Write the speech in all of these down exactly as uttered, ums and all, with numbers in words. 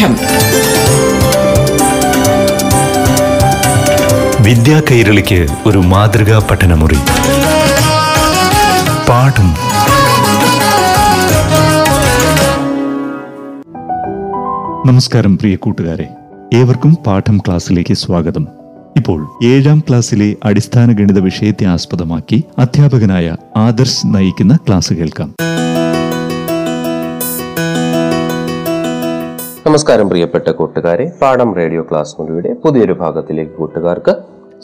പാഠം. വിദ്യാ കൈരളിക്ക് ഒരു മാതൃകാ പഠനമുറി പാഠം. നമസ്കാരം പ്രിയ കൂട്ടുകാരെ, ഏവർക്കും പാഠം ക്ലാസ്സിലേക്ക് സ്വാഗതം. ഇപ്പോൾ ഏഴാം ക്ലാസ്സിലെ അടിസ്ഥാന ഗണിത വിഷയത്തെ ആസ്പദമാക്കി അധ്യാപകനായ ആദർശ് നയിക്കുന്ന ക്ലാസ് കേൾക്കാം. നമസ്കാരം പ്രിയപ്പെട്ട കൂട്ടുകാരെ, പാഠം റേഡിയോ ക്ലാസ് മുറിയുടെ പുതിയൊരു ഭാഗത്തിലേക്ക് കൂട്ടുകാർക്ക്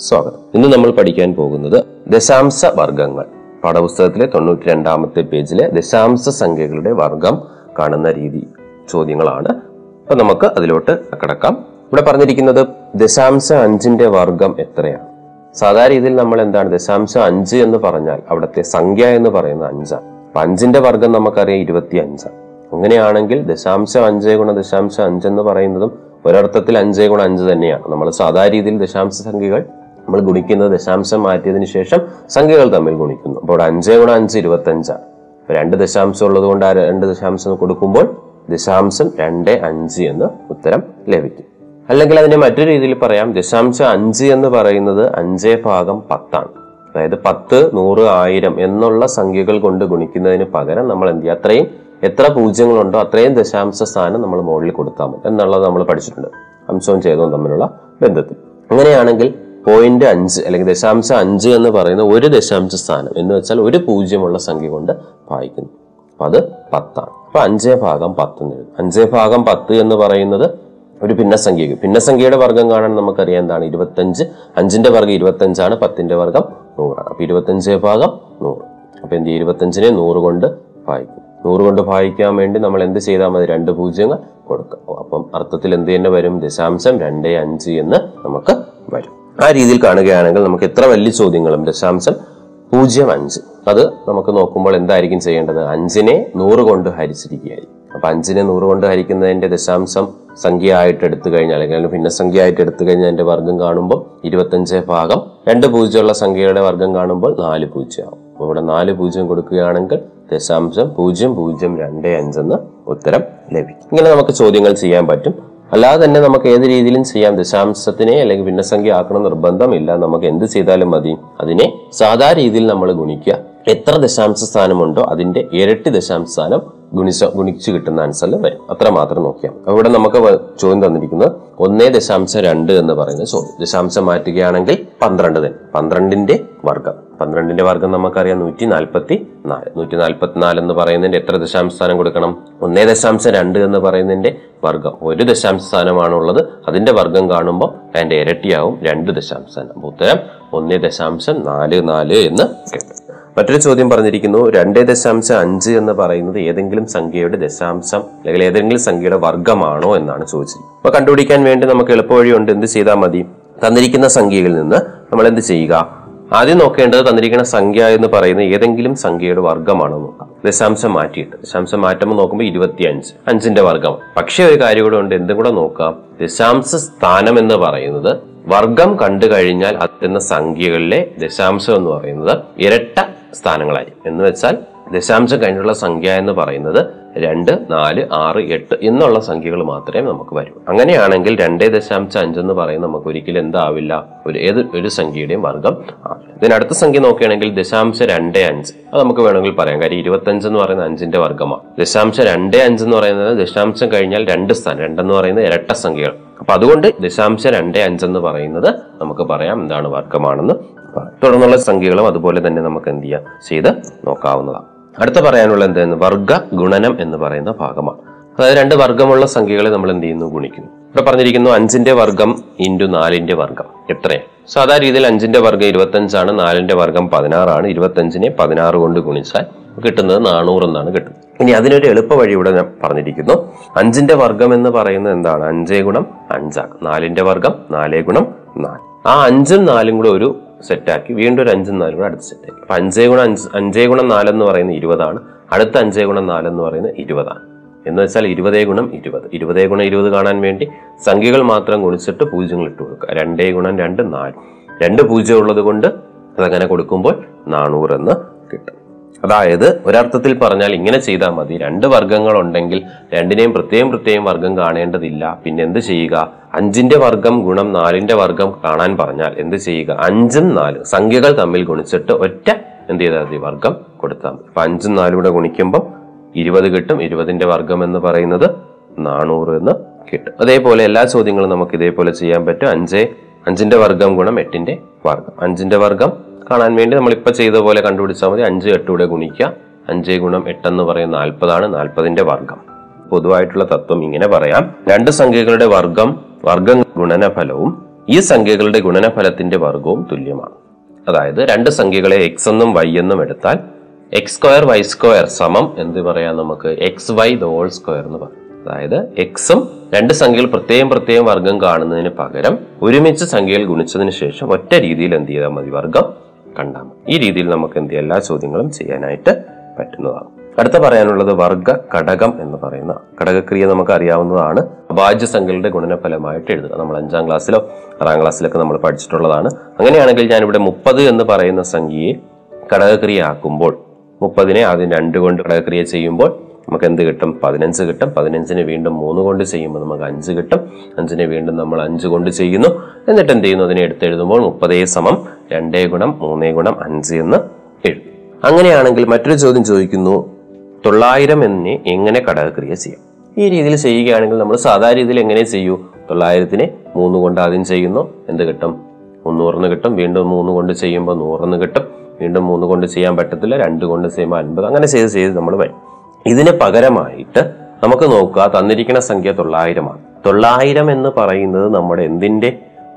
സ്വാഗതം. ഇന്ന് നമ്മൾ പഠിക്കാൻ പോകുന്നത് ദശാംശ വർഗങ്ങൾ. പാഠപുസ്തകത്തിലെ തൊണ്ണൂറ്റി രണ്ടാമത്തെ പേജിലെ ദശാംശ സംഖ്യകളുടെ വർഗം കാണുന്ന രീതി ചോദ്യങ്ങളാണ്. അപ്പൊ നമുക്ക് അതിലോട്ട് കടക്കാം. ഇവിടെ പറഞ്ഞിരിക്കുന്നത് ദശാംശ അഞ്ചിന്റെ വർഗം എത്രയാണ്? സാധാരണ രീതിയിൽ നമ്മൾ എന്താണ് ദശാംശ അഞ്ച് എന്ന് പറഞ്ഞാൽ അവിടുത്തെ സംഖ്യ എന്ന് പറയുന്നത് അഞ്ചാണ്. അപ്പൊ അഞ്ചിന്റെ വർഗം നമുക്കറിയാം ഇരുപത്തി അഞ്ചാണ്. അങ്ങനെയാണെങ്കിൽ ദശാംശം അഞ്ച് ഗുണ ദശാംശം അഞ്ച് എന്ന് പറയുന്നതും ഒരർത്ഥത്തിൽ അഞ്ച് ഗുണ അഞ്ച് തന്നെയാണ്. നമ്മൾ സാധാരണ രീതിയിൽ ദശാംശ സംഖ്യകൾ നമ്മൾ ഗുണിക്കുന്നത് ദശാംശം മാറ്റിയതിനു ശേഷം സംഖ്യകൾ തമ്മിൽ ഗുണിക്കുന്നു. അപ്പോൾ അഞ്ച് ഗുണ അഞ്ച് ഇരുപത്തി അഞ്ചാണ്. രണ്ട് ദശാംശം ഉള്ളത് കൊണ്ട് ആ രണ്ട് ദശാംശം കൊടുക്കുമ്പോൾ ദശാംശം രണ്ട് അഞ്ച് എന്ന് ഉത്തരം ലഭിക്കും. അല്ലെങ്കിൽ അതിനെ മറ്റൊരു രീതിയിൽ പറയാം, ദശാംശം അഞ്ച് എന്ന് പറയുന്നത് അഞ്ചേ ഭാഗം പത്താണ്. അതായത് പത്ത്, നൂറ്, ആയിരം എന്നുള്ള സംഖ്യകൾ കൊണ്ട് ഗുണിക്കുന്നതിന് പകരം നമ്മൾ എന്ത് ചെയ്യുക, അത്രയും എത്ര പൂജ്യങ്ങളുണ്ടോ അത്രയും ദശാംശ സ്ഥാനം നമ്മൾ മുകളിൽ കൊടുത്താൽ മതി എന്നുള്ളത് നമ്മൾ പഠിച്ചിട്ടുണ്ട്, അംശവും ഛേദവും തമ്മിലുള്ള ബന്ധത്തിൽ. അങ്ങനെയാണെങ്കിൽ പോയിന്റ് അഞ്ച് അല്ലെങ്കിൽ ദശാംശ അഞ്ച് എന്ന് പറയുന്ന ഒരു ദശാംശ സ്ഥാനം എന്ന് വെച്ചാൽ ഒരു പൂജ്യമുള്ള സംഖ്യ കൊണ്ട് ഭാഗിക്കുന്നു. അപ്പൊ അത് പത്താണ്. അപ്പൊ അഞ്ചേ ഭാഗം പത്ത് എന്ന് എഴുതും. അഞ്ചേ ഭാഗം പത്ത് എന്ന് പറയുന്നത് ഒരു ഭിന്നസംഖ്യയ്ക്ക് ഭിന്നസംഖ്യയുടെ വർഗം കാണാൻ നമുക്കറിയാം എന്താണ് ഇരുപത്തഞ്ച്. അഞ്ചിന്റെ വർഗം ഇരുപത്തഞ്ചാണ്, പത്തിന്റെ വർഗം നൂറാണ്. അപ്പൊ ഇരുപത്തഞ്ചേ ഭാഗം നൂറ്. അപ്പൊ എന്ത് ചെയ്യും, ഇരുപത്തഞ്ചിനെ നൂറ് കൊണ്ട് ഭാഗിക്കും. നൂറ് കൊണ്ട് ഭാഗിക്കാൻ വേണ്ടി നമ്മൾ എന്ത് ചെയ്താൽ മതി, രണ്ട് പൂജ്യങ്ങൾ കൊടുക്കുക. അപ്പം അർത്ഥത്തിൽ എന്ത് തന്നെ വരും, ദശാംശം രണ്ടേ അഞ്ച് എന്ന് നമുക്ക് വരും. ആ രീതിയിൽ കാണുകയാണെങ്കിൽ നമുക്ക് എത്ര വലിയ ചോദ്യങ്ങളും ദശാംശം പൂജ്യം അഞ്ച് അത് നമുക്ക് നോക്കുമ്പോൾ എന്തായിരിക്കും ചെയ്യേണ്ടത്, അഞ്ചിനെ നൂറ് കൊണ്ട് ഹരിച്ചിരിക്കുകയായിരിക്കും. അപ്പൊ അഞ്ചിനെ നൂറ് കൊണ്ട് ഹരിക്കുന്നതിന്റെ ദശാംശം സംഖ്യ ആയിട്ട് എടുത്തു കഴിഞ്ഞാൽ അല്ലെങ്കിൽ ഭിന്നസംഖ്യ ആയിട്ട് എടുത്തു കഴിഞ്ഞാൽ അതിന്റെ വർഗം കാണുമ്പോൾ ഇരുപത്തഞ്ചേ ഭാഗം രണ്ട് പൂജ്യമുള്ള സംഖ്യയുടെ വർഗം കാണുമ്പോൾ നാല് പൂജ്യം ആവും. അപ്പോൾ ഇവിടെ നാല് പൂജ്യം കൊടുക്കുകയാണെങ്കിൽ ദശാംശം പൂജ്യം പൂജ്യം രണ്ട് അഞ്ചെന്ന് ഉത്തരം ലഭിക്കും. ഇങ്ങനെ നമുക്ക് ചോദ്യങ്ങൾ ചെയ്യാൻ പറ്റും. അല്ലാതെ തന്നെ നമുക്ക് ഏത് രീതിയിലും ചെയ്യാം. ദശാംശത്തിനെ അല്ലെങ്കിൽ ഭിന്നസംഖ്യ ആക്കണം നിർബന്ധമില്ല. നമുക്ക് എന്ത് ചെയ്താലും മതി, അതിനെ സാധാ രീതിയിൽ നമ്മൾ ഗുണിക്കുക. എത്ര ദശാംശ സ്ഥാനമുണ്ടോ അതിന്റെ ഇരട്ടി ദശാംശ സ്ഥാനം ഗുണിച്ച ഗുണിച്ചു കിട്ടുന്ന ആൻസറിൽ വരും. അത്ര മാത്രം നോക്കിയാൽ. ഇവിടെ നമുക്ക് ചോദ്യം തന്നിരിക്കുന്നത് ഒന്നേ ദശാംശം രണ്ട് എന്ന് പറയുന്ന ചോദ്യം. ദശാംശം മാറ്റുകയാണെങ്കിൽ പന്ത്രണ്ട് തന്നെ. പന്ത്രണ്ടിന്റെ വർഗം പന്ത്രണ്ടിന്റെ വർഗം നമുക്കറിയാം നൂറ്റി നാൽപ്പത്തി നാല്. നൂറ്റി നാൽപ്പത്തി നാല് എന്ന് പറയുന്നതിന്റെ എത്ര ദശാംശ സ്ഥാനം കൊടുക്കണം, ഒന്നേ ദശാംശം രണ്ട് എന്ന് പറയുന്നതിന്റെ വർഗം ഒരു ദശാംശ സ്ഥാനമാണുള്ളത്. അതിന്റെ വർഗം കാണുമ്പോൾ അതിന്റെ ഇരട്ടിയാവും രണ്ട് ദശാംശ സ്ഥാനം. ഉത്തരം ഒന്നേ ദശാംശം നാല് നാല് എന്ന് കേൾക്കും. മറ്റൊരു ചോദ്യം പറഞ്ഞിരിക്കുന്നു, രണ്ടേ ദശാംശം അഞ്ച് എന്ന് പറയുന്നത് ഏതെങ്കിലും സംഖ്യയുടെ ദശാംശം അല്ലെങ്കിൽ ഏതെങ്കിലും സംഖ്യയുടെ വർഗമാണോ എന്നാണ് ചോദിച്ചിരിക്കുന്നത്. അപ്പൊ കണ്ടുപിടിക്കാൻ വേണ്ടി നമുക്ക് എളുപ്പവഴിയുണ്ട്. എന്ത് ചെയ്താൽ മതി, തന്നിരിക്കുന്ന സംഖ്യയിൽ നിന്ന് നമ്മൾ എന്ത് ചെയ്യുക, ആദ്യം നോക്കേണ്ടത് തന്നിരിക്കുന്ന സംഖ്യ എന്ന് പറയുന്ന ഏതെങ്കിലും സംഖ്യയുടെ വർഗമാണോ നോക്കാം. ദശാംശം മാറ്റിയിട്ട് ദശാംശം മാറ്റുമ്പോൾ നോക്കുമ്പോൾ ഇരുപത്തി അഞ്ച് അഞ്ചിന്റെ വർഗം. പക്ഷേ ഒരു കാര്യം കൂടെ ഉണ്ട്, എന്തും കൂടെ നോക്കാം. ദശാംശ സ്ഥാനം എന്ന് പറയുന്നത് വർഗം കണ്ടു കഴിഞ്ഞാൽ അതെത്തുന്ന സംഖ്യകളിലെ ദശാംശം എന്ന് പറയുന്നത് ഇരട്ട സ്ഥാനങ്ങളായി. എന്ന് വെച്ചാൽ ദശാംശം കഴിഞ്ഞുള്ള സംഖ്യ എന്ന് പറയുന്നത് രണ്ട്, നാല്, ആറ്, എട്ട് എന്നുള്ള സംഖ്യകൾ മാത്രമേ നമുക്ക് വരൂ. അങ്ങനെയാണെങ്കിൽ രണ്ടേ ദശാംശം അഞ്ചെന്ന് പറയുന്നത് നമുക്ക് ഒരിക്കലും എന്താവില്ല, ഒരു ഏത് ഒരു സംഖ്യയുടെയും വർഗം ആവില്ല. ഇതിനടുത്ത സംഖ്യ നോക്കുകയാണെങ്കിൽ ദശാംശം രണ്ടേ അഞ്ച്. അത് നമുക്ക് വേണമെങ്കിൽ പറയാം, കാര്യം ഇരുപത്തഞ്ച് എന്ന് പറയുന്ന അഞ്ചിന്റെ വർഗമാണ്. ദശാംശം രണ്ടേ അഞ്ച് എന്ന് പറയുന്നത് ദശാംശം കഴിഞ്ഞാൽ രണ്ട് സ്ഥാനം, രണ്ടെന്ന് പറയുന്ന ഇരട്ട സംഖ്യകൾ. അപ്പൊ അതുകൊണ്ട് ദശാംശം രണ്ടേ അഞ്ചെന്ന് പറയുന്നത് നമുക്ക് പറയാം എന്താണ് വർഗമാണെന്ന്. തുടർന്നുള്ള സംഖ്യകളും അതുപോലെ തന്നെ നമുക്ക് എന്ത് ചെയ്യാം, ചെയ്ത് നോക്കാവുന്നതാണ്. അടുത്ത പറയാനുള്ള എന്തായിരുന്നു, വർഗ ഗുണനം എന്ന് പറയുന്ന ഭാഗമാണ്. അതായത് രണ്ട് വർഗമുള്ള സംഖ്യകളെ നമ്മൾ എന്ത് ചെയ്യുന്നു, ഗുണിക്കുന്നു. ഇവിടെ പറഞ്ഞിരിക്കുന്നു അഞ്ചിന്റെ വർഗം ഇൻറ്റു നാലിന്റെ വർഗം എത്രയാണ്. സാധാരണ രീതിയിൽ അഞ്ചിന്റെ വർഗം ഇരുപത്തഞ്ചാണ്, നാലിന്റെ വർഗം പതിനാറാണ്. ഇരുപത്തഞ്ചിനെ പതിനാറ് കൊണ്ട് ഗുണിച്ചാൽ കിട്ടുന്നത് നാനൂറ് എന്നാണ് കിട്ടുന്നത്. ഇനി അതിനൊരു എളുപ്പ വഴി ഇവിടെ ഞാൻ പറഞ്ഞിരിക്കുന്നു. അഞ്ചിന്റെ വർഗം എന്ന് പറയുന്നത് എന്താണ്, അഞ്ചേ ഗുണം അഞ്ചാണ്. നാലിന്റെ വർഗം നാലേ ഗുണം നാല്. ആ അഞ്ചും നാലും കൂടെ ഒരു സെറ്റാക്കി വീണ്ടും ഒരു അഞ്ചും നാലും കൂടെ അടുത്ത സെറ്റാക്കി. അപ്പൊ അഞ്ചേ ഗുണം അഞ്ച് അഞ്ചേ ഗുണം നാലെന്ന് പറയുന്നത് ഇരുപതാണ്. അടുത്ത അഞ്ചേ ഗുണം നാലെന്ന് പറയുന്നത് ഇരുപതാണ്. എന്ന് വെച്ചാൽ ഇരുപതേ ഗുണം ഇരുപത്. ഇരുപതേ ഗുണം ഇരുപത് കാണാൻ വേണ്ടി സംഖ്യകൾ മാത്രം ഗുണിച്ചിട്ട് പൂജ്യങ്ങൾ ഇട്ട് കൊടുക്കുക. രണ്ടേ ഗുണം രണ്ട് നാല്. രണ്ട് പൂജ്യം ഉള്ളത് കൊണ്ട് അതങ്ങനെ കൊടുക്കുമ്പോൾ നാനൂറ് എന്ന് കിട്ടും. അതായത് ഒരർത്ഥത്തിൽ പറഞ്ഞാൽ ഇങ്ങനെ ചെയ്താൽ മതി. രണ്ട് വർഗ്ഗങ്ങൾ ഉണ്ടെങ്കിൽ രണ്ടിനെയും പ്രത്യേകം പ്രത്യേകം വർഗം കാണേണ്ടതില്ല. പിന്നെ എന്ത് ചെയ്യുക? അഞ്ചിന്റെ വർഗം ഗുണം നാലിന്റെ വർഗം കാണാൻ പറഞ്ഞാൽ എന്ത് ചെയ്യുക? അഞ്ചും നാല് സംഖ്യകൾ തമ്മിൽ ഗുണിച്ചിട്ട് ഒറ്റ എന്ത് ചെയ്താൽ മതി? വർഗം കൊടുത്താൽ മതി. അപ്പൊ അഞ്ചും നാലും കൂടെ ഗുണിക്കുമ്പം ഇരുപത് കിട്ടും. ഇരുപതിന്റെ വർഗം എന്ന് പറയുന്നത് നാനൂറ് എന്ന് കിട്ടും. അതേപോലെ എല്ലാ ചോദ്യങ്ങളും നമുക്ക് ഇതേപോലെ ചെയ്യാൻ പറ്റും. അഞ്ച് അഞ്ചിന്റെ വർഗം ഗുണം എട്ടിന്റെ വർഗം. അഞ്ചിന്റെ വർഗം കാണാൻ വേണ്ടി നമ്മളിപ്പോൾ ചെയ്ത പോലെ കണ്ടുപിടിച്ചാൽ മതി. അഞ്ച് എട്ടൂടെ ഗുണിക്കുക. അഞ്ച് ഗുണം എട്ടെന്ന് പറയുന്നത് നാൽപ്പതാണ്. നാൽപ്പതിന്റെ വർഗം പൊതുവായിട്ടുള്ള തത്വം ഇങ്ങനെ പറയാം: രണ്ട് സംഖ്യകളുടെ വർഗം വർഗം ഗുണനഫലവും ഈ സംഖ്യകളുടെ ഗുണനഫലത്തിന്റെ വർഗവും തുല്യമാണ്. അതായത് രണ്ട് സംഖ്യകളെ എക്സ് എന്നും വൈ എന്നും എടുത്താൽ എക്സ് സ്ക്വയർ വൈ സ്ക്വയർ സമം എന്ത് പറയാം? നമുക്ക് X Y the whole square എന്ന് പറയാം. അതായത് എക്സും രണ്ട് സംഖ്യകൾ പ്രത്യേകം പ്രത്യേകം വർഗം കാണുന്നതിന് പകരം ഒരുമിച്ച് സംഖ്യയിൽ ഗുണിച്ചതിന് ശേഷം ഒറ്റ രീതിയിൽ എന്ത് ചെയ്താൽ മതി? വർഗം കണ്ടാൽ മതി. ഈ രീതിയിൽ നമുക്ക് എന്ത് എല്ലാ ചോദ്യങ്ങളും ചെയ്യാനായിട്ട് പറ്റുന്നതാണ്. അടുത്ത പറയാനുള്ളത് വർഗ ഘടകം എന്ന് പറയുന്ന ഘടകക്രിയ നമുക്ക് അറിയാവുന്നതാണ്. അഭാജ്യ സംഖ്യകളുടെ ഗുണനഫലമായിട്ട് എഴുതുക. നമ്മൾ അഞ്ചാം ക്ലാസ്സിലോ ആറാം ക്ലാസ്സിലൊക്കെ നമ്മൾ പഠിച്ചിട്ടുള്ളതാണ്. അങ്ങനെയാണെങ്കിൽ ഞാനിവിടെ മുപ്പത് എന്ന് പറയുന്ന സംഖ്യയെ ഘടകക്രിയ ആക്കുമ്പോൾ, മുപ്പതിനെ ആദ്യം രണ്ട് കൊണ്ട് ഘടകക്രിയ ചെയ്യുമ്പോൾ നമുക്ക് എന്ത് കിട്ടും? പതിനഞ്ച് കിട്ടും. പതിനഞ്ചിന് വീണ്ടും മൂന്ന് കൊണ്ട് ചെയ്യുമ്പോൾ നമുക്ക് അഞ്ച് കിട്ടും. അഞ്ചിനെ വീണ്ടും നമ്മൾ അഞ്ച് കൊണ്ട് ചെയ്യുന്നു. എന്നിട്ട് എന്ത് ചെയ്യുന്നു? അതിനെ എടുത്തെഴുതുമ്പോൾ മുപ്പതേ സമം രണ്ടേ ഗുണം മൂന്നേ ഗുണം അഞ്ച് എന്ന് എഴുതും. അങ്ങനെയാണെങ്കിൽ മറ്റൊരു ചോദ്യം ചോദിക്കുന്നു, തൊള്ളായിരം എന്നെ എങ്ങനെ ഘടകക്രിയ ചെയ്യാം? ഈ രീതിയിൽ ചെയ്യുകയാണെങ്കിൽ നമ്മൾ സാധാരണ രീതിയിൽ എങ്ങനെ ചെയ്യൂ? തൊള്ളായിരത്തിനെ മൂന്ന് കൊണ്ട് ആദ്യം ചെയ്യുന്നു. എന്ത് കിട്ടും? മുന്നൂറിന് കിട്ടും. വീണ്ടും മൂന്ന് കൊണ്ട് ചെയ്യുമ്പോൾ നൂറിന് കിട്ടും. വീണ്ടും മൂന്ന് കൊണ്ട് ചെയ്യാൻ പറ്റത്തില്ല. രണ്ട് കൊണ്ട് ചെയ്യുമ്പോൾ അൻപത്. അങ്ങനെ ചെയ്ത് ചെയ്ത് നമ്മൾ വരും. ഇതിന് പകരമായിട്ട് നമുക്ക് നോക്കുക, തന്നിരിക്കുന്ന സംഖ്യ തൊള്ളായിരമാണ്. തൊള്ളായിരം എന്ന് പറയുന്നത് നമ്മുടെ എന്തിന്റെ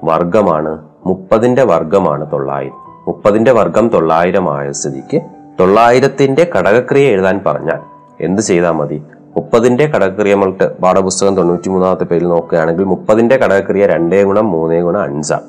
വർഗമാണ്? മുപ്പതിന്റെ വർഗമാണ് തൊള്ളായിരം. മുപ്പതിന്റെ വർഗം തൊള്ളായിരം ആയ സ്ഥിതിക്ക് തൊള്ളായിരത്തിന്റെ ഘടകക്രിയ എഴുതാൻ പറഞ്ഞാൽ എന്ത് ചെയ്താൽ മതി? മുപ്പതിന്റെ ഘടകക്രിയ നമ്മൾക്ക് പാഠപുസ്തകം തൊണ്ണൂറ്റി മൂന്നാമത്തെ പേരിൽ നോക്കുകയാണെങ്കിൽ മുപ്പതിന്റെ ഘടകക്രിയ രണ്ടേ ഗുണം മൂന്നേ ഗുണം അഞ്ചാം.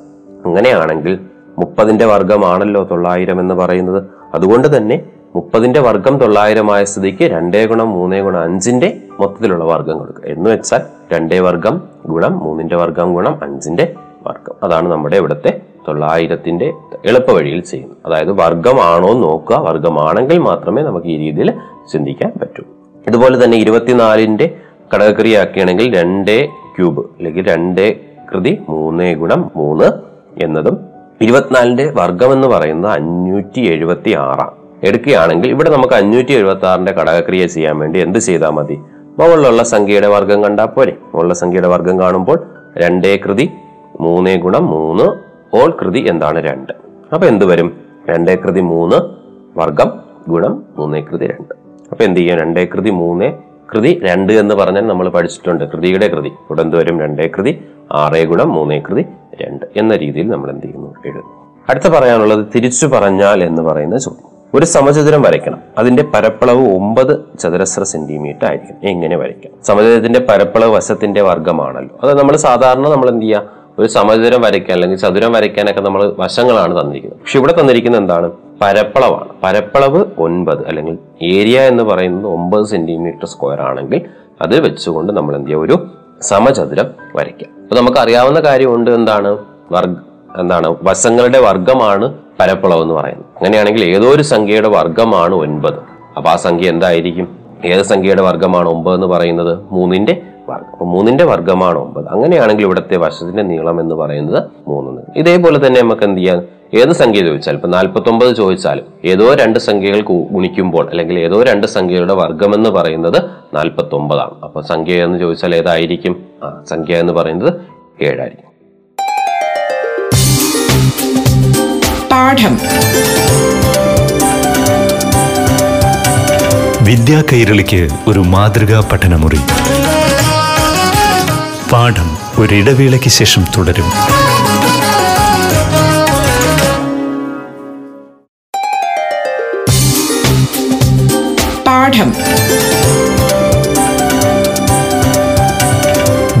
അങ്ങനെയാണെങ്കിൽ മുപ്പതിന്റെ വർഗമാണല്ലോ തൊള്ളായിരം എന്ന് പറയുന്നത്. അതുകൊണ്ട് തന്നെ മുപ്പതിന്റെ വർഗം തൊള്ളായിരമായ സ്ഥിതിക്ക് രണ്ടേ ഗുണം മൂന്നേ ഗുണം അഞ്ചിന്റെ മൊത്തത്തിലുള്ള വർഗം കൊടുക്കുക. എന്ന് വെച്ചാൽ രണ്ടേ വർഗം ഗുണം മൂന്നിന്റെ വർഗം ഗുണം അഞ്ചിന്റെ വർഗം. അതാണ് നമ്മുടെ ഇവിടുത്തെ തൊള്ളായിരത്തിന്റെ എളുപ്പ വഴിയിൽ ചെയ്യുന്നത്. അതായത് വർഗമാണോ നോക്കുക. വർഗമാണെങ്കിൽ മാത്രമേ നമുക്ക് ഈ രീതിയിൽ ചിന്തിക്കാൻ പറ്റൂ. ഇതുപോലെ തന്നെ ഇരുപത്തിനാലിന്റെ ഘടകക്രിയ ആക്കുകയാണെങ്കിൽ രണ്ടേ ക്യൂബ് അല്ലെങ്കിൽ രണ്ടേ കൃതി മൂന്നേ ഗുണം മൂന്ന് എന്നതും ഇരുപത്തിനാലിന്റെ വർഗം എന്ന് പറയുന്നത് അഞ്ഞൂറ്റി എഴുപത്തി ആറാം എടുക്കുകയാണെങ്കിൽ ഇവിടെ നമുക്ക് അഞ്ഞൂറ്റി എഴുപത്തി ആറിന്റെ ഘടകക്രിയ ചെയ്യാൻ വേണ്ടി എന്ത് ചെയ്താൽ മതി? മുകളിലുള്ള സംഖ്യയുടെ വർഗം കണ്ടാൽ പോരെ. മുകളിലുള്ള സംഖ്യയുടെ വർഗം കാണുമ്പോൾ രണ്ടേ കൃതി മൂന്നേ ഗുണം മൂന്ന് ഓൾ കൃതി എന്താണ്? രണ്ട്. അപ്പൊ എന്ത് വരും? രണ്ടേ കൃതി മൂന്ന് വർഗം ഗുണം മൂന്നേ കൃതി രണ്ട്. അപ്പൊ എന്ത് ചെയ്യാം? രണ്ടേ കൃതി മൂന്നേ കൃതി രണ്ട് എന്ന് പറഞ്ഞാൽ നമ്മൾ പഠിച്ചിട്ടുണ്ട് കൃതിയുടെ കൃതി. ഇവിടെ എന്ത് വരും? രണ്ടേ കൃതി ആറേ ഗുണം മൂന്നേ കൃതി രണ്ട് എന്ന രീതിയിൽ നമ്മൾ എന്ത് ചെയ്യുന്നു? എഴുതുന്നു. അടുത്ത പറയാനുള്ളത് തിരിച്ചു പറഞ്ഞാൽ എന്ന് പറയുന്ന ചോദ്യം. ഒരു സമചതുരം വരയ്ക്കണം. അതിന്റെ പരപ്പളവ് ഒമ്പത് ചതുരശ്ര സെന്റിമീറ്റർ ആയിരിക്കും. എങ്ങനെ വരയ്ക്കാം? സമചതുരത്തിന്റെ പരപ്പളവ് വശത്തിന്റെ വർഗമാണല്ലോ. അത് നമ്മൾ സാധാരണ നമ്മൾ എന്ത് ചെയ്യുക? ഒരു സമചതുരം വരയ്ക്കാൻ അല്ലെങ്കിൽ ചതുരം വരയ്ക്കാനൊക്കെ നമ്മൾ വശങ്ങളാണ് തന്നിരിക്കുന്നത്. പക്ഷെ ഇവിടെ തന്നിരിക്കുന്നത് എന്താണ്? പരപ്പളവാണ്. പരപ്പളവ് ഒൻപത് അല്ലെങ്കിൽ ഏരിയ എന്ന് പറയുന്നത് ഒമ്പത് സെന്റിമീറ്റർ സ്ക്വയർ ആണെങ്കിൽ അത് വെച്ചുകൊണ്ട് നമ്മൾ എന്ത് ചെയ്യുക? ഒരു സമചതുരം വരയ്ക്കാം. അപ്പൊ നമുക്ക് അറിയാവുന്ന കാര്യമുണ്ട് എന്താണ്? വർഗ എന്താണ് വശങ്ങളുടെ വർഗമാണ് പരപ്പളവ് എന്ന് പറയുന്നത്. അങ്ങനെയാണെങ്കിൽ ഏതോ ഒരു സംഖ്യയുടെ വർഗമാണ് ഒൻപത്. അപ്പൊ ആ സംഖ്യ എന്തായിരിക്കും? ഏത് സംഖ്യയുടെ വർഗമാണ് ഒമ്പത് എന്ന് പറയുന്നത്? മൂന്നിന്റെ വർഗം. അപ്പൊ മൂന്നിന്റെ വർഗമാണ് ഒമ്പത്. അങ്ങനെയാണെങ്കിൽ ഇവിടുത്തെ വശത്തിന്റെ നീളം എന്ന് പറയുന്നത് മൂന്ന്. ഇതേപോലെ തന്നെ നമുക്ക് എന്ത് ചെയ്യാം? ഏത് സംഖ്യ ചോദിച്ചാൽ ഇപ്പൊ നാൽപ്പത്തി ഒമ്പത് ചോദിച്ചാലും ഏതോ രണ്ട് സംഖ്യകൾ ഗുണിക്കുമ്പോൾ അല്ലെങ്കിൽ ഏതോ രണ്ട് സംഖ്യകളുടെ വർഗം എന്ന് പറയുന്നത് നാൽപ്പത്തി ഒമ്പതാണ്. അപ്പൊ സംഖ്യ എന്ന് ചോദിച്ചാൽ ഏതായിരിക്കും? ആ സംഖ്യ എന്ന് പറയുന്നത് ഏഴായിരിക്കും. പാഠം വിദ്യാ കൈരളിക്ക് ഒരു മാതൃകാ പഠനമുറി. പാഠം ഒരിടവേളയ്ക്ക് ശേഷം തുടരും. പാഠം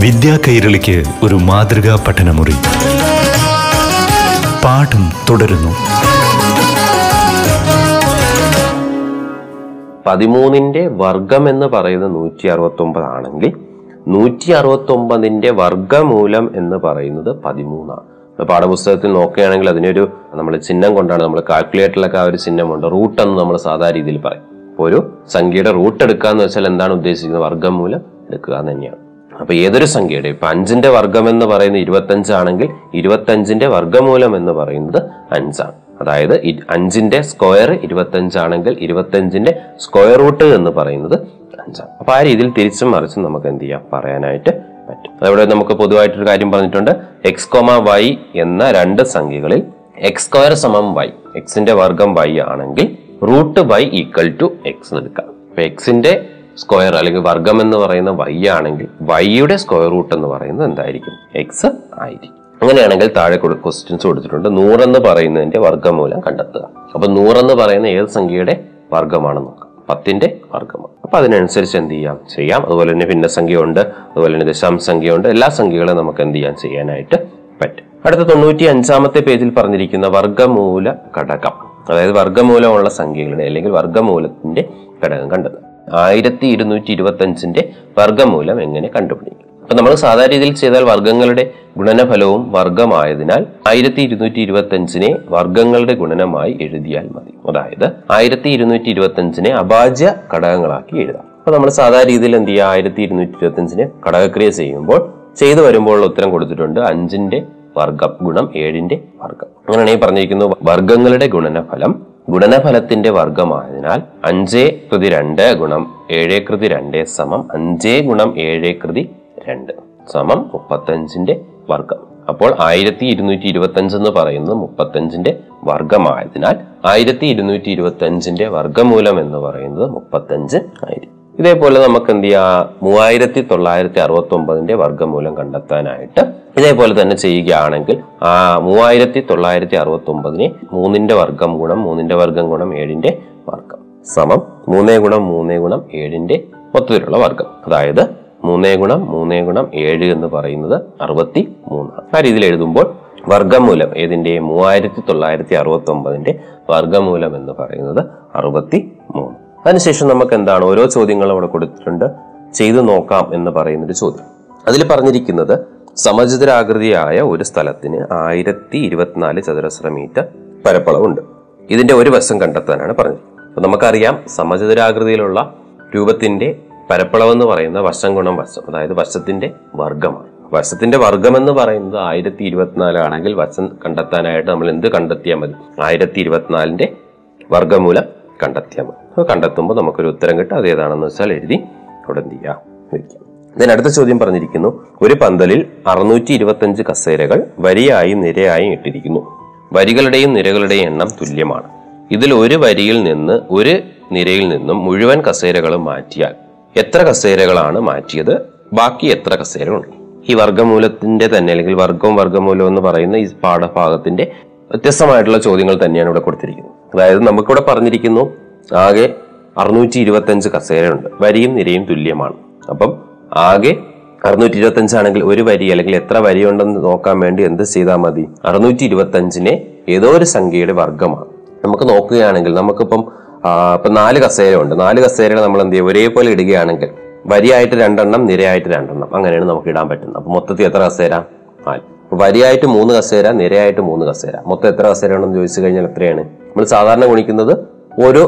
വിദ്യാ കൈരളിക്ക് ഒരു മാതൃകാ പഠനമുറി. പാഠം തുടരുന്നു. പതിമൂന്നിന്റെ വർഗം എന്ന് പറയുന്നത് നൂറ്റി അറുപത്തി ഒമ്പത് ആണെങ്കിൽ നൂറ്റി അറുപത്തി ഒമ്പതിന്റെ വർഗമൂലം എന്ന് പറയുന്നത് പതിമൂന്നാണ്. പാഠപുസ്തകത്തിൽ നോക്കുകയാണെങ്കിൽ അതിനൊരു നമ്മൾ ചിഹ്നം കൊണ്ടാണ്, നമ്മൾ കാൽക്കുലേറ്ററിലൊക്കെ ആ ഒരു ചിഹ്നമുണ്ട്, റൂട്ട് എന്ന് നമ്മൾ സാധാരണ രീതിയിൽ പറയും. അപ്പോൾ ഒരു സംഖ്യയുടെ റൂട്ട് എടുക്കുക എന്ന് വെച്ചാൽ എന്താണ് ഉദ്ദേശിക്കുന്നത്? വർഗ്ഗമൂലം എടുക്കുക എന്ന് തന്നെയാണ്. അപ്പൊ ഏതൊരു സംഖ്യയുടെ, ഇപ്പൊ അഞ്ചിന്റെ വർഗ്ഗം എന്ന് പറയുന്നത് ഇരുപത്തഞ്ചാണെങ്കിൽ ഇരുപത്തഞ്ചിന്റെ വർഗ്ഗമൂലം എന്ന് പറയുന്നത് അഞ്ചാണ്. അതായത് അഞ്ചിന്റെ സ്ക്വയർ ഇരുപത്തഞ്ചാണെങ്കിൽ ഇരുപത്തഞ്ചിന്റെ സ്ക്വയർ റൂട്ട് എന്ന് പറയുന്നത് അഞ്ചാണ്. അപ്പൊ ആ രീതിയിൽ തിരിച്ചും മറിച്ചും നമുക്ക് എന്ത് ചെയ്യാം, പറയാനായിട്ട് പറ്റും. അതവിടെ നമുക്ക് പൊതുവായിട്ടൊരു കാര്യം പറഞ്ഞിട്ടുണ്ട്. എക്സ് കോമ വൈ എന്ന രണ്ട് സംഖ്യകളിൽ എക്സ് സ്ക്വയർ സമം വൈ, എക്സിന്റെ വർഗം വൈ ആണെങ്കിൽ root Y equal to X എടുക്കാം. അപ്പൊ എക്സിന്റെ സ്ക്വയർ അല്ലെങ്കിൽ വർഗം എന്ന് പറയുന്ന വൈ ആണെങ്കിൽ വൈയുടെ സ്ക്വയർ റൂട്ട് എന്ന് പറയുന്നത് എന്തായിരിക്കും? എക്സ് ആയിരിക്കും. അങ്ങനെയാണെങ്കിൽ താഴെ ക്വസ്റ്റ്യൻസ് കൊടുത്തിട്ടുണ്ട്. നൂറെന്ന് പറയുന്നതിന്റെ വർഗ്ഗമൂലം കണ്ടെത്തുക. അപ്പൊ നൂറെന്ന് പറയുന്ന ഏത് സംഖ്യയുടെ വർഗ്ഗമാണ് നോക്കാം? പത്തിന്റെ വർഗ്ഗമാണ്. അപ്പൊ അതിനനുസരിച്ച് എന്ത് ചെയ്യാം, ചെയ്യാം. അതുപോലെ തന്നെ ഭിന്നസംഖ്യ ഉണ്ട്, അതുപോലെ തന്നെ ദശാംശസംഖ്യ ഉണ്ട്. എല്ലാ സംഖ്യകളും നമുക്ക് എന്ത് ചെയ്യാൻ ചെയ്യാനായിട്ട് പറ്റും. അടുത്ത തൊണ്ണൂറ്റി അഞ്ചാമത്തെ പേജിൽ പറഞ്ഞിരിക്കുന്ന വർഗ്ഗമൂല ഘടകം, അതായത് വർഗ്ഗമൂലമുള്ള സംഖ്യകളുടെ അല്ലെങ്കിൽ വർഗ്ഗമൂലത്തിന്റെ ഘടകം കണ്ടെത്തുക. ആയിരത്തി ഇരുന്നൂറ്റി ഇരുപത്തി അഞ്ചിന്റെ വർഗ്ഗമൂലം എങ്ങനെ കണ്ടുപിടിക്കും? അപ്പൊ നമ്മൾ സാധാരണ രീതിയിൽ ചെയ്താൽ വർഗ്ഗങ്ങളുടെ ഗുണനഫലവും വർഗമായതിനാൽ ആയിരത്തി ഇരുന്നൂറ്റി ഇരുപത്തി അഞ്ചിനെ വർഗ്ഗങ്ങളുടെ ഗുണനമായി എഴുതിയാൽ മതി. അതായത് ആയിരത്തി ഇരുന്നൂറ്റി ഇരുപത്തി അഞ്ചിനെ അഭാജ്യ ഘടകങ്ങളാക്കി എഴുതാം. അപ്പൊ നമ്മൾ സാധാരണ രീതിയിൽ എന്ത് ചെയ്യുക, ആയിരത്തി ഇരുന്നൂറ്റി ഇരുപത്തി അഞ്ചിനെ ഘടകക്രിയ ചെയ്യുമ്പോൾ ചെയ്തു വരുമ്പോൾ ഉത്തരം കൊടുത്തിട്ടുണ്ട് അഞ്ചിന്റെ വർഗ്ഗം ഗുണം ഏഴിന്റെ വർഗ്ഗം. അങ്ങനെയാണ് ഈ പറഞ്ഞിരിക്കുന്നത് വർഗ്ഗങ്ങളുടെ ഗുണനഫലം ഗുണനഫലത്തിന്റെ വർഗ്ഗമായതിനാൽ അഞ്ചേ കൃതി രണ്ട് ഗുണം ഏഴേ കൃതി രണ്ട് സമം അഞ്ചേ ഗുണം ഏഴേ കൃതി രണ്ട് സമം മുപ്പത്തഞ്ചിന്റെ വർഗ്ഗം. അപ്പോൾ ആയിരത്തി ഇരുന്നൂറ്റി ഇരുപത്തി അഞ്ച് എന്ന് പറയുന്നത് മുപ്പത്തഞ്ചിന്റെ വർഗ്ഗമായതിനാൽ ആയിരത്തി ഇരുന്നൂറ്റി ഇരുപത്തി അഞ്ചിന്റെ വർഗ്ഗമൂലം എന്ന് പറയുന്നത് മുപ്പത്തഞ്ച് ആയിരിക്കും. ഇതേപോലെ നമുക്ക് എന്ത് ചെയ്യാ, മൂവായിരത്തി തൊള്ളായിരത്തി അറുപത്തി ഒമ്പതിന്റെ വർഗ്ഗമൂലം കണ്ടെത്താനായിട്ട് ഇതേപോലെ തന്നെ ചെയ്യുകയാണെങ്കിൽ ആ മൂവായിരത്തി തൊള്ളായിരത്തി അറുപത്തി ഒമ്പതിന് മൂന്നിന്റെ വർഗ്ഗം ഗുണം മൂന്നിന്റെ വർഗ്ഗം ഗുണം ഏഴിന്റെ വർഗ്ഗം സമം മൂന്നേ ഗുണം മൂന്നേ ഗുണം ഏഴിന്റെ മൊത്തത്തിലുള്ള വർഗ്ഗം. അതായത് മൂന്നേ ഗുണം മൂന്നേ ഗുണം ഏഴ് എന്ന് പറയുന്നത് അറുപത്തി മൂന്നാണ്. ആ രീതിയിൽ എഴുതുമ്പോൾ വർഗ്ഗമൂലം ഏതിന്റെ, മൂവായിരത്തി തൊള്ളായിരത്തി അറുപത്തി ഒമ്പതിന്റെ വർഗ്ഗമൂലം എന്ന് പറയുന്നത് അറുപത്തി മൂന്ന്. അതിനുശേഷം നമുക്ക് എന്താണ്, ഓരോ ചോദ്യങ്ങളും അവിടെ കൊടുത്തിട്ടുണ്ട്. ചെയ്തു നോക്കാം എന്ന് പറയുന്നൊരു ചോദ്യം. അതിൽ പറഞ്ഞിരിക്കുന്നത് സമചതുരാകൃതിയായ ഒരു സ്ഥലത്തിന് ആയിരത്തി ഇരുപത്തിനാല് ചതുരശ്ര മീറ്റർ പരപ്പളവുണ്ട്. ഇതിന്റെ ഒരു വശം കണ്ടെത്താനാണ് പറഞ്ഞത്. അപ്പൊ നമുക്കറിയാം സമചതുരാകൃതിയിലുള്ള രൂപത്തിന്റെ പരപ്പളവെന്ന് പറയുന്ന വശം ഗുണം വശം, അതായത് വശത്തിന്റെ വർഗ്ഗമാണ്. വശത്തിന്റെ വർഗ്ഗം എന്ന് പറയുന്നത് ആയിരത്തി ഇരുപത്തിനാലാണെങ്കിൽ വശം കണ്ടെത്താനായിട്ട് നമ്മൾ എന്ത് കണ്ടെത്തിയാൽ മതി, ആയിരത്തി ഇരുപത്തിനാലിന്റെ വർഗ്ഗമൂലം കണ്ടെത്തിയാൽ മതി. അപ്പോൾ കണ്ടെത്തുമ്പോൾ നമുക്കൊരു ഉത്തരം കിട്ടും. അതേതാണെന്ന് വെച്ചാൽ എഴുതി അവിടെ എന്ത് ചെയ്യാം, വയ്ക്കാം. ഇതിന് അടുത്ത ചോദ്യം പറഞ്ഞിരിക്കുന്നു, ഒരു പന്തലിൽ അറുന്നൂറ്റി ഇരുപത്തി അഞ്ച് കസേരകൾ വരിയായും നിരയായും ഇട്ടിരിക്കുന്നു. വരികളുടെയും നിരകളുടെയും എണ്ണം തുല്യമാണ്. ഇതിൽ ഒരു വരിയിൽ നിന്ന് ഒരു നിരയിൽ നിന്നും മുഴുവൻ കസേരകളും മാറ്റിയാൽ എത്ര കസേരകളാണ് മാറ്റിയത്, ബാക്കി എത്ര കസേരകളുണ്ട്? ഈ വർഗ്ഗമൂലത്തിന്റെ തന്നെ അല്ലെങ്കിൽ വർഗ്ഗവും വർഗ്ഗമൂലം എന്ന് പറയുന്ന ഈ പാഠഭാഗത്തിന്റെ വ്യത്യസ്തമായിട്ടുള്ള ചോദ്യങ്ങൾ തന്നെയാണ് ഇവിടെ കൊടുത്തിരിക്കുന്നത്. അതായത് നമുക്കിവിടെ പറഞ്ഞിരിക്കുന്നു ആകെ അറുന്നൂറ്റി ഇരുപത്തി അഞ്ച് കസേരയുണ്ട്, വരിയും നിരയും തുല്യമാണ്. അപ്പം ആകെ അറുന്നൂറ്റി ഇരുപത്തി അഞ്ചാണെങ്കിൽ ഒരു വരി അല്ലെങ്കിൽ എത്ര വരിയുണ്ടെന്ന് നോക്കാൻ വേണ്ടി എന്ത് ചെയ്താൽ മതി, അറുന്നൂറ്റി ഇരുപത്തി അഞ്ചിനെ ഏതോ ഒരു സംഖ്യയുടെ വർഗ്ഗമാണ്. നമുക്ക് നോക്കുകയാണെങ്കിൽ നമുക്കിപ്പം ഇപ്പം നാല് കസേരയുണ്ട്. നാല് കസേരകൾ നമ്മൾ എന്ത് ചെയ്യും, ഒരേപോലെ ഇടുകയാണെങ്കിൽ വരിയായിട്ട് രണ്ടെണ്ണം നിരയായിട്ട് രണ്ടെണ്ണം അങ്ങനെയാണ് നമുക്ക് ഇടാൻ പറ്റുന്നത്. അപ്പം മൊത്തത്തിൽ എത്ര കസേര, നാല്. വരിയായിട്ട് മൂന്ന് കസേര നിരയായിട്ട് മൂന്ന് കസേര, മൊത്തം എത്ര കസേരയുണ്ടെന്ന് ചോദിച്ചു കഴിഞ്ഞാൽ എത്രയാണ് നമ്മൾ സാധാരണ ഗുണിക്കുന്നത്? ഓരോ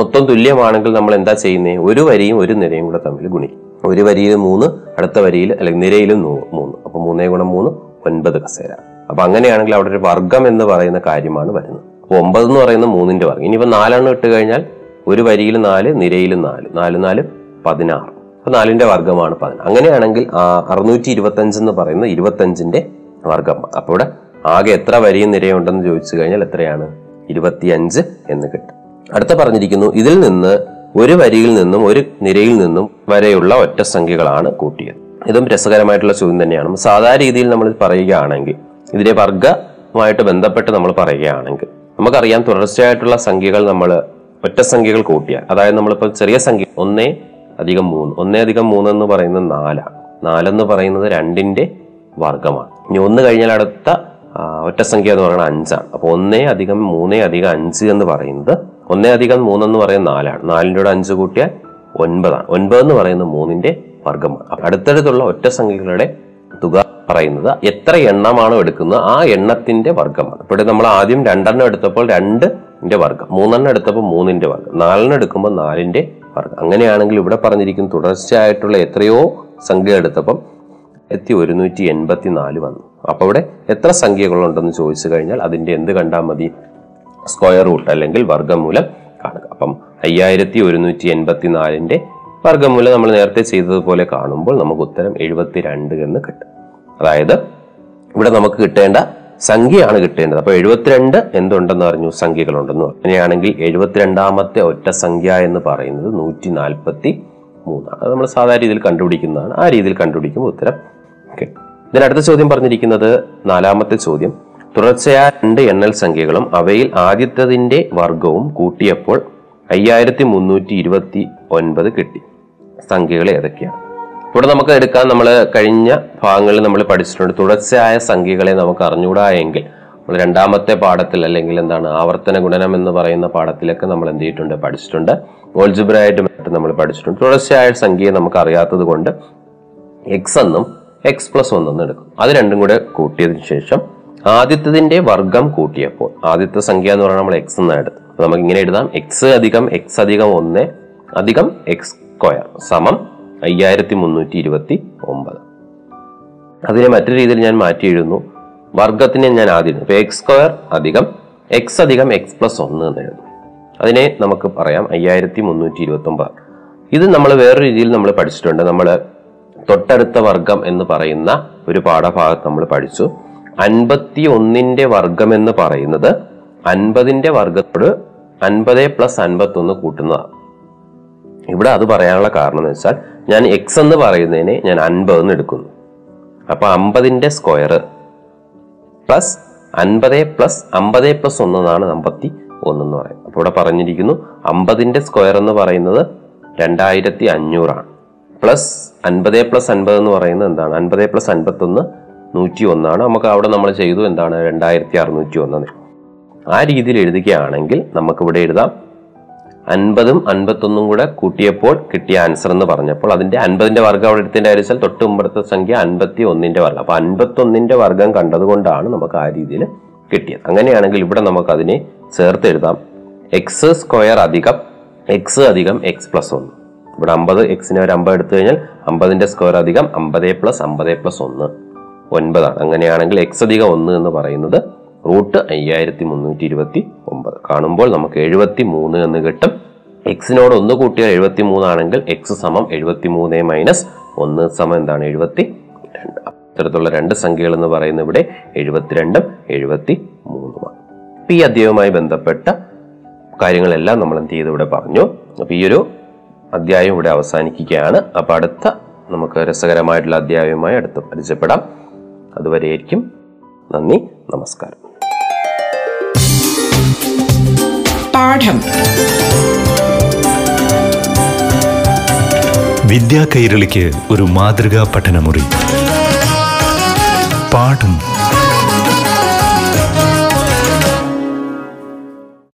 മൊത്തം തുല്യമാണെങ്കിൽ നമ്മൾ എന്താ ചെയ്യുന്നത്, ഒരു വരിയും ഒരു നിരയും കൂടെ തമ്മിൽ ഗുണിക്കും. ഒരു വരിയിൽ മൂന്ന്, അടുത്ത വരിയിൽ അല്ലെങ്കിൽ നിരയിലും മൂന്ന്. അപ്പൊ മൂന്നേ ഗുണം മൂന്ന് ഒൻപത് കസേര. അപ്പൊ അങ്ങനെയാണെങ്കിൽ അവിടെ ഒരു വർഗ്ഗം എന്ന് പറയുന്ന കാര്യമാണ് വരുന്നത്. അപ്പൊ ഒമ്പത് എന്ന് പറയുന്ന മൂന്നിന്റെ വർഗ്ഗം. ഇനിയിപ്പോൾ നാലെണ്ണം ഇട്ട് കഴിഞ്ഞാൽ ഒരു വരിയിൽ നാല്, നിരയിലും നാല്, നാല് നാല് പതിനാറ്. അപ്പൊ നാലിന്റെ വർഗ്ഗമാണ് പതിനാറ്. അങ്ങനെയാണെങ്കിൽ ആ അറുന്നൂറ്റി ഇരുപത്തി അഞ്ച് എന്ന് പറയുന്ന ഇരുപത്തഞ്ചിന്റെ വർഗ്ഗം. അപ്പൊ ഇവിടെ ആകെ എത്ര വരിയും നിരയുണ്ടെന്ന് ചോദിച്ചു കഴിഞ്ഞാൽ എത്രയാണ്, ഇരുപത്തിയഞ്ച് എന്ന് കിട്ടും. അടുത്ത പറഞ്ഞിരിക്കുന്നു, ഇതിൽ നിന്ന് ഒരു വരിയിൽ നിന്നും ഒരു നിരയിൽ നിന്നും വരെയുള്ള ഒറ്റ സംഖ്യകളാണ് കൂട്ടിയത്. ഇതും രസകരമായിട്ടുള്ള ചോദ്യം തന്നെയാണ്. സാധാരണ രീതിയിൽ നമ്മൾ പറയുകയാണെങ്കിൽ ഇതിന്റെ വർഗ്ഗമായിട്ട് ബന്ധപ്പെട്ട് നമ്മൾ പറയുകയാണെങ്കിൽ നമുക്കറിയാം തുടർച്ചയായിട്ടുള്ള സംഖ്യകൾ നമ്മൾ ഒറ്റ സംഖ്യകൾ കൂട്ടിയാൽ, അതായത് നമ്മളിപ്പോൾ ചെറിയ സംഖ്യ ഒന്നേ അധികം മൂന്ന്, ഒന്നേ അധികം മൂന്ന് എന്ന് പറയുന്നത് നാലാണ്. നാലെന്ന് പറയുന്നത് രണ്ടിന്റെ വർഗ്ഗമാണ്. ഇനി ഒന്ന് കഴിഞ്ഞാൽ അടുത്ത ഒറ്റ സംഖ്യ എന്ന് പറയുന്നത് അഞ്ചാണ്. അപ്പോൾ ഒന്നേ അധികം മൂന്നേ അധികം അഞ്ച് എന്ന് പറയുന്നത്, ഒന്നേ അധികം മൂന്നെന്ന് പറയുന്നത് നാലാണ്. നാലിൻ്റെ കൂടെ അഞ്ച് കൂട്ടിയാൽ ഒൻപതാണ്. ഒൻപത് എന്ന് പറയുന്നത് മൂന്നിന്റെ വർഗ്ഗമാണ്. അടുത്തടുത്തുള്ള ഒറ്റ സംഖ്യകളുടെ തുക പറയുന്നത് എത്ര എണ്ണമാണോ എടുക്കുന്നത് ആ എണ്ണത്തിന്റെ വർഗ്ഗമാണ്. ഇപ്പോൾ നമ്മൾ ആദ്യം രണ്ടെണ്ണം എടുത്തപ്പോൾ രണ്ടിന്റെ വർഗ്ഗം, മൂന്നെണ്ണം എടുത്തപ്പോൾ മൂന്നിന്റെ വർഗ്ഗം, നാലെണ്ണം എടുക്കുമ്പോൾ നാലിന്റെ വർഗ്ഗം. അങ്ങനെയാണെങ്കിൽ ഇവിടെ പറഞ്ഞിരിക്കുന്ന തുടർച്ചയായിട്ടുള്ള എത്രയോ സംഖ്യ എടുത്തപ്പം എത്തി ഒരുന്നൂറ്റി എൺപത്തി നാല് വന്നു. അപ്പോൾ ഇവിടെ എത്ര സംഖ്യകളുണ്ടെന്ന് ചോദിച്ചു കഴിഞ്ഞാൽ അതിന്റെ എന്ത് കണ്ടാൽ മതി? സ്ക്വയർ റൂട്ട് അല്ലെങ്കിൽ വർഗ്ഗമൂലം കാണുക. അപ്പം അയ്യായിരത്തി ഒരുന്നൂറ്റി എൺപത്തി നാലിന്റെ വർഗ്ഗമൂലം നമ്മൾ നേരത്തെ ചെയ്തതുപോലെ കാണുമ്പോൾ നമുക്ക് ഉത്തരം എഴുപത്തിരണ്ട് എന്ന് കിട്ടും. അതായത് ഇവിടെ നമുക്ക് കിട്ടേണ്ട സംഖ്യയാണ് കിട്ടേണ്ടത്. അപ്പൊ എഴുപത്തിരണ്ട് എന്തുണ്ടെന്ന് പറഞ്ഞു? സംഖ്യകളുണ്ടെന്ന് പറഞ്ഞു. അങ്ങനെയാണെങ്കിൽ എഴുപത്തിരണ്ടാമത്തെ ഒറ്റ സംഖ്യ എന്ന് പറയുന്നത് നൂറ്റി നാൽപ്പത്തി മൂന്നാണ്. അത് നമ്മൾ സാധാരണ രീതിയിൽ കണ്ടുപിടിക്കുന്നതാണ്. ആ രീതിയിൽ കണ്ടുപിടിക്കുമ്പോൾ ഉത്തരം കിട്ടും. ഇതിനടുത്ത ചോദ്യം പറഞ്ഞിരിക്കുന്നത് നാലാമത്തെ ചോദ്യം, തുടർച്ചയായ രണ്ട് എണ്ണൽ സംഖ്യകളും അവയിൽ ആദ്യത്തതിന്റെ വർഗവും കൂട്ടിയപ്പോൾ അയ്യായിരത്തി മുന്നൂറ്റി ഇരുപത്തി ഒൻപത് കിട്ടി. സംഖ്യകൾ ഏതൊക്കെയാണ്? ഇവിടെ നമുക്ക് എടുക്കാൻ നമ്മൾ കഴിഞ്ഞ ഭാഗങ്ങളിൽ നമ്മൾ പഠിച്ചിട്ടുണ്ട്. തുടർച്ചയായ സംഖ്യകളെ നമുക്ക് അറിഞ്ഞുകൂടാ എങ്കിൽ നമ്മൾ രണ്ടാമത്തെ പാഠത്തിൽ അല്ലെങ്കിൽ എന്താണ് ആവർത്തന ഗുണനം എന്ന് പറയുന്ന പാഠത്തിലൊക്കെ നമ്മൾ എന്ത് ചെയ്തിട്ടുണ്ട്? പഠിച്ചിട്ടുണ്ട്. ഓൾജിബ്രയായിട്ട് മറ്റും നമ്മൾ പഠിച്ചിട്ടുണ്ട്. തുടർച്ചയായ സംഖ്യയെ നമുക്ക് അറിയാത്തത് കൊണ്ട് എക്സ് എന്നും എക്സ് പ്ലസ് ഒന്നെന്ന് എടുക്കും. അത് രണ്ടും കൂടെ കൂട്ടിയതിനു ശേഷം ആദ്യത്തതിന്റെ വർഗം കൂട്ടിയപ്പോൾ, ആദ്യത്തെ സംഖ്യ എന്ന് പറഞ്ഞാൽ നമ്മൾ എക്സ് എന്നാണ് എടുത്തത്. അപ്പൊ നമുക്ക് ഇങ്ങനെ എഴുതാം, എക്സ് അധികം എക്സ് അധികം ഒന്ന് അധികം എക്സ് സ്ക്വയർ സമം അയ്യായിരത്തി മുന്നൂറ്റി ഇരുപത്തി ഒമ്പത്. അതിനെ മറ്റൊരു രീതിയിൽ ഞാൻ മാറ്റി എഴുതുന്നു. വർഗത്തിനെ ഞാൻ ആദ്യം ഇപ്പൊ എക്സ് സ്ക്വയർ അധികം എക്സ് അധികം എക്സ് പ്ലസ് ഒന്ന് എന്ന് എഴുതുന്നു. അതിനെ നമുക്ക് പറയാം അയ്യായിരത്തി മുന്നൂറ്റി ഇരുപത്തി ഒമ്പത്. ഇത് നമ്മൾ വേറൊരു രീതിയിൽ നമ്മൾ പഠിച്ചിട്ടുണ്ട്. നമ്മൾ തൊട്ടടുത്ത വർഗം എന്ന് പറയുന്ന ഒരു പാഠഭാഗത്ത് നമ്മൾ പഠിച്ചു. അൻപത്തി ഒന്നിന്റെ വർഗം എന്ന് പറയുന്നത് അൻപതിന്റെ വർഗത്തോട് അൻപത് പ്ലസ് അൻപത്തി ഒന്ന് കൂട്ടുന്നതാണ്. ഇവിടെ അത് പറയാനുള്ള കാരണം എന്ന് വെച്ചാൽ ഞാൻ എക്സ് എന്ന് പറയുന്നതിനെ ഞാൻ അൻപത് എന്ന് എടുക്കുന്നു. അപ്പൊ അമ്പതിന്റെ സ്ക്വയർ പ്ലസ് അൻപത് പ്ലസ് അമ്പത് പ്ലസ് ഒന്ന് എന്നാണ് അമ്പത്തി ഒന്ന് എന്ന് പറയുന്നത്. അപ്പൊ ഇവിടെ പറഞ്ഞിരിക്കുന്നു അമ്പതിന്റെ സ്ക്വയർ എന്ന് പറയുന്നത് രണ്ടായിരത്തി അഞ്ഞൂറാണ്. പ്ലസ് അൻപത് പ്ലസ് അൻപത് എന്ന് പറയുന്നത് എന്താണ്? അൻപത് പ്ലസ് അൻപത്തി ഒന്ന് നൂറ്റി ഒന്നാണ്. നമുക്ക് അവിടെ നമ്മൾ ചെയ്തു എന്താണ്? രണ്ടായിരത്തി അറുന്നൂറ്റി ഒന്ന്. ആ രീതിയിൽ എഴുതുകയാണെങ്കിൽ നമുക്കിവിടെ എഴുതാം അൻപതും അൻപത്തൊന്നും കൂടെ കൂട്ടിയപ്പോൾ കിട്ടിയ ആൻസർ എന്ന് പറഞ്ഞപ്പോൾ അതിന്റെ അൻപതിന്റെ വർഗ്ഗം അവിടെ എടുത്തതിന്റെ ആയിരിച്ചാൽ തൊട്ട് മുമ്പത്തെ സംഖ്യ അൻപത്തി ഒന്നിന്റെ വർഗ്ഗം. അപ്പൊ അൻപത്തൊന്നിന്റെ വർഗ്ഗം കണ്ടതുകൊണ്ടാണ് നമുക്ക് ആ രീതിയിൽ കിട്ടിയത്. അങ്ങനെയാണെങ്കിൽ ഇവിടെ നമുക്ക് അതിനെ ചേർത്ത് എഴുതാം എക്സ് സ്ക്വയർ അധികം എക്സ് അധികം എക്സ് പ്ലസ് ഒന്ന്. ഇവിടെ അമ്പത് എക്സിനെ ഒരു അമ്പത് എടുത്തു കഴിഞ്ഞാൽ അമ്പതിന്റെ സ്ക്വയർ അധികം അമ്പത് പ്ലസ് അമ്പത് പ്ലസ് ഒന്ന് ഒൻപതാണ്. അങ്ങനെയാണെങ്കിൽ എക്സ് അധികം ഒന്ന് എന്ന് പറയുന്നത് റൂട്ട് അയ്യായിരത്തി മുന്നൂറ്റി ഇരുപത്തി ഒമ്പത്. കാണുമ്പോൾ നമുക്ക് എഴുപത്തി മൂന്ന് എന്ന് കിട്ടും. എക്സിനോട് ഒന്ന് കൂട്ടിയാൽ എഴുപത്തി മൂന്നാണെങ്കിൽ എക്സ് സമം എഴുപത്തി മൂന്ന് മൈനസ് ഒന്ന് സമം എന്താണ്? എഴുപത്തി രണ്ട്. അത്തരത്തിലുള്ള രണ്ട് സംഖ്യകൾ എന്ന് പറയുന്നത് ഇവിടെ എഴുപത്തിരണ്ടും എഴുപത്തി മൂന്നുമാണ്. ഈ അധ്യായവുമായി ബന്ധപ്പെട്ട കാര്യങ്ങളെല്ലാം നമ്മൾ എന്ത് ചെയ്ത് ഇവിടെ പറഞ്ഞു. അപ്പൊ ഈ ഒരു അധ്യായം ഇവിടെ അവസാനിക്കുകയാണ്. അപ്പൊ അടുത്ത നമുക്ക് രസകരമായിട്ടുള്ള അധ്യായവുമായി അടുത്ത് പരിചയപ്പെടാം. അതുവരെയായിരിക്കും. നന്ദി, നമസ്കാരം. പാഠം വിദ്യാ കൈരളിക്ക് ഒരു മാതൃകാ പഠനമുറി പാഠം.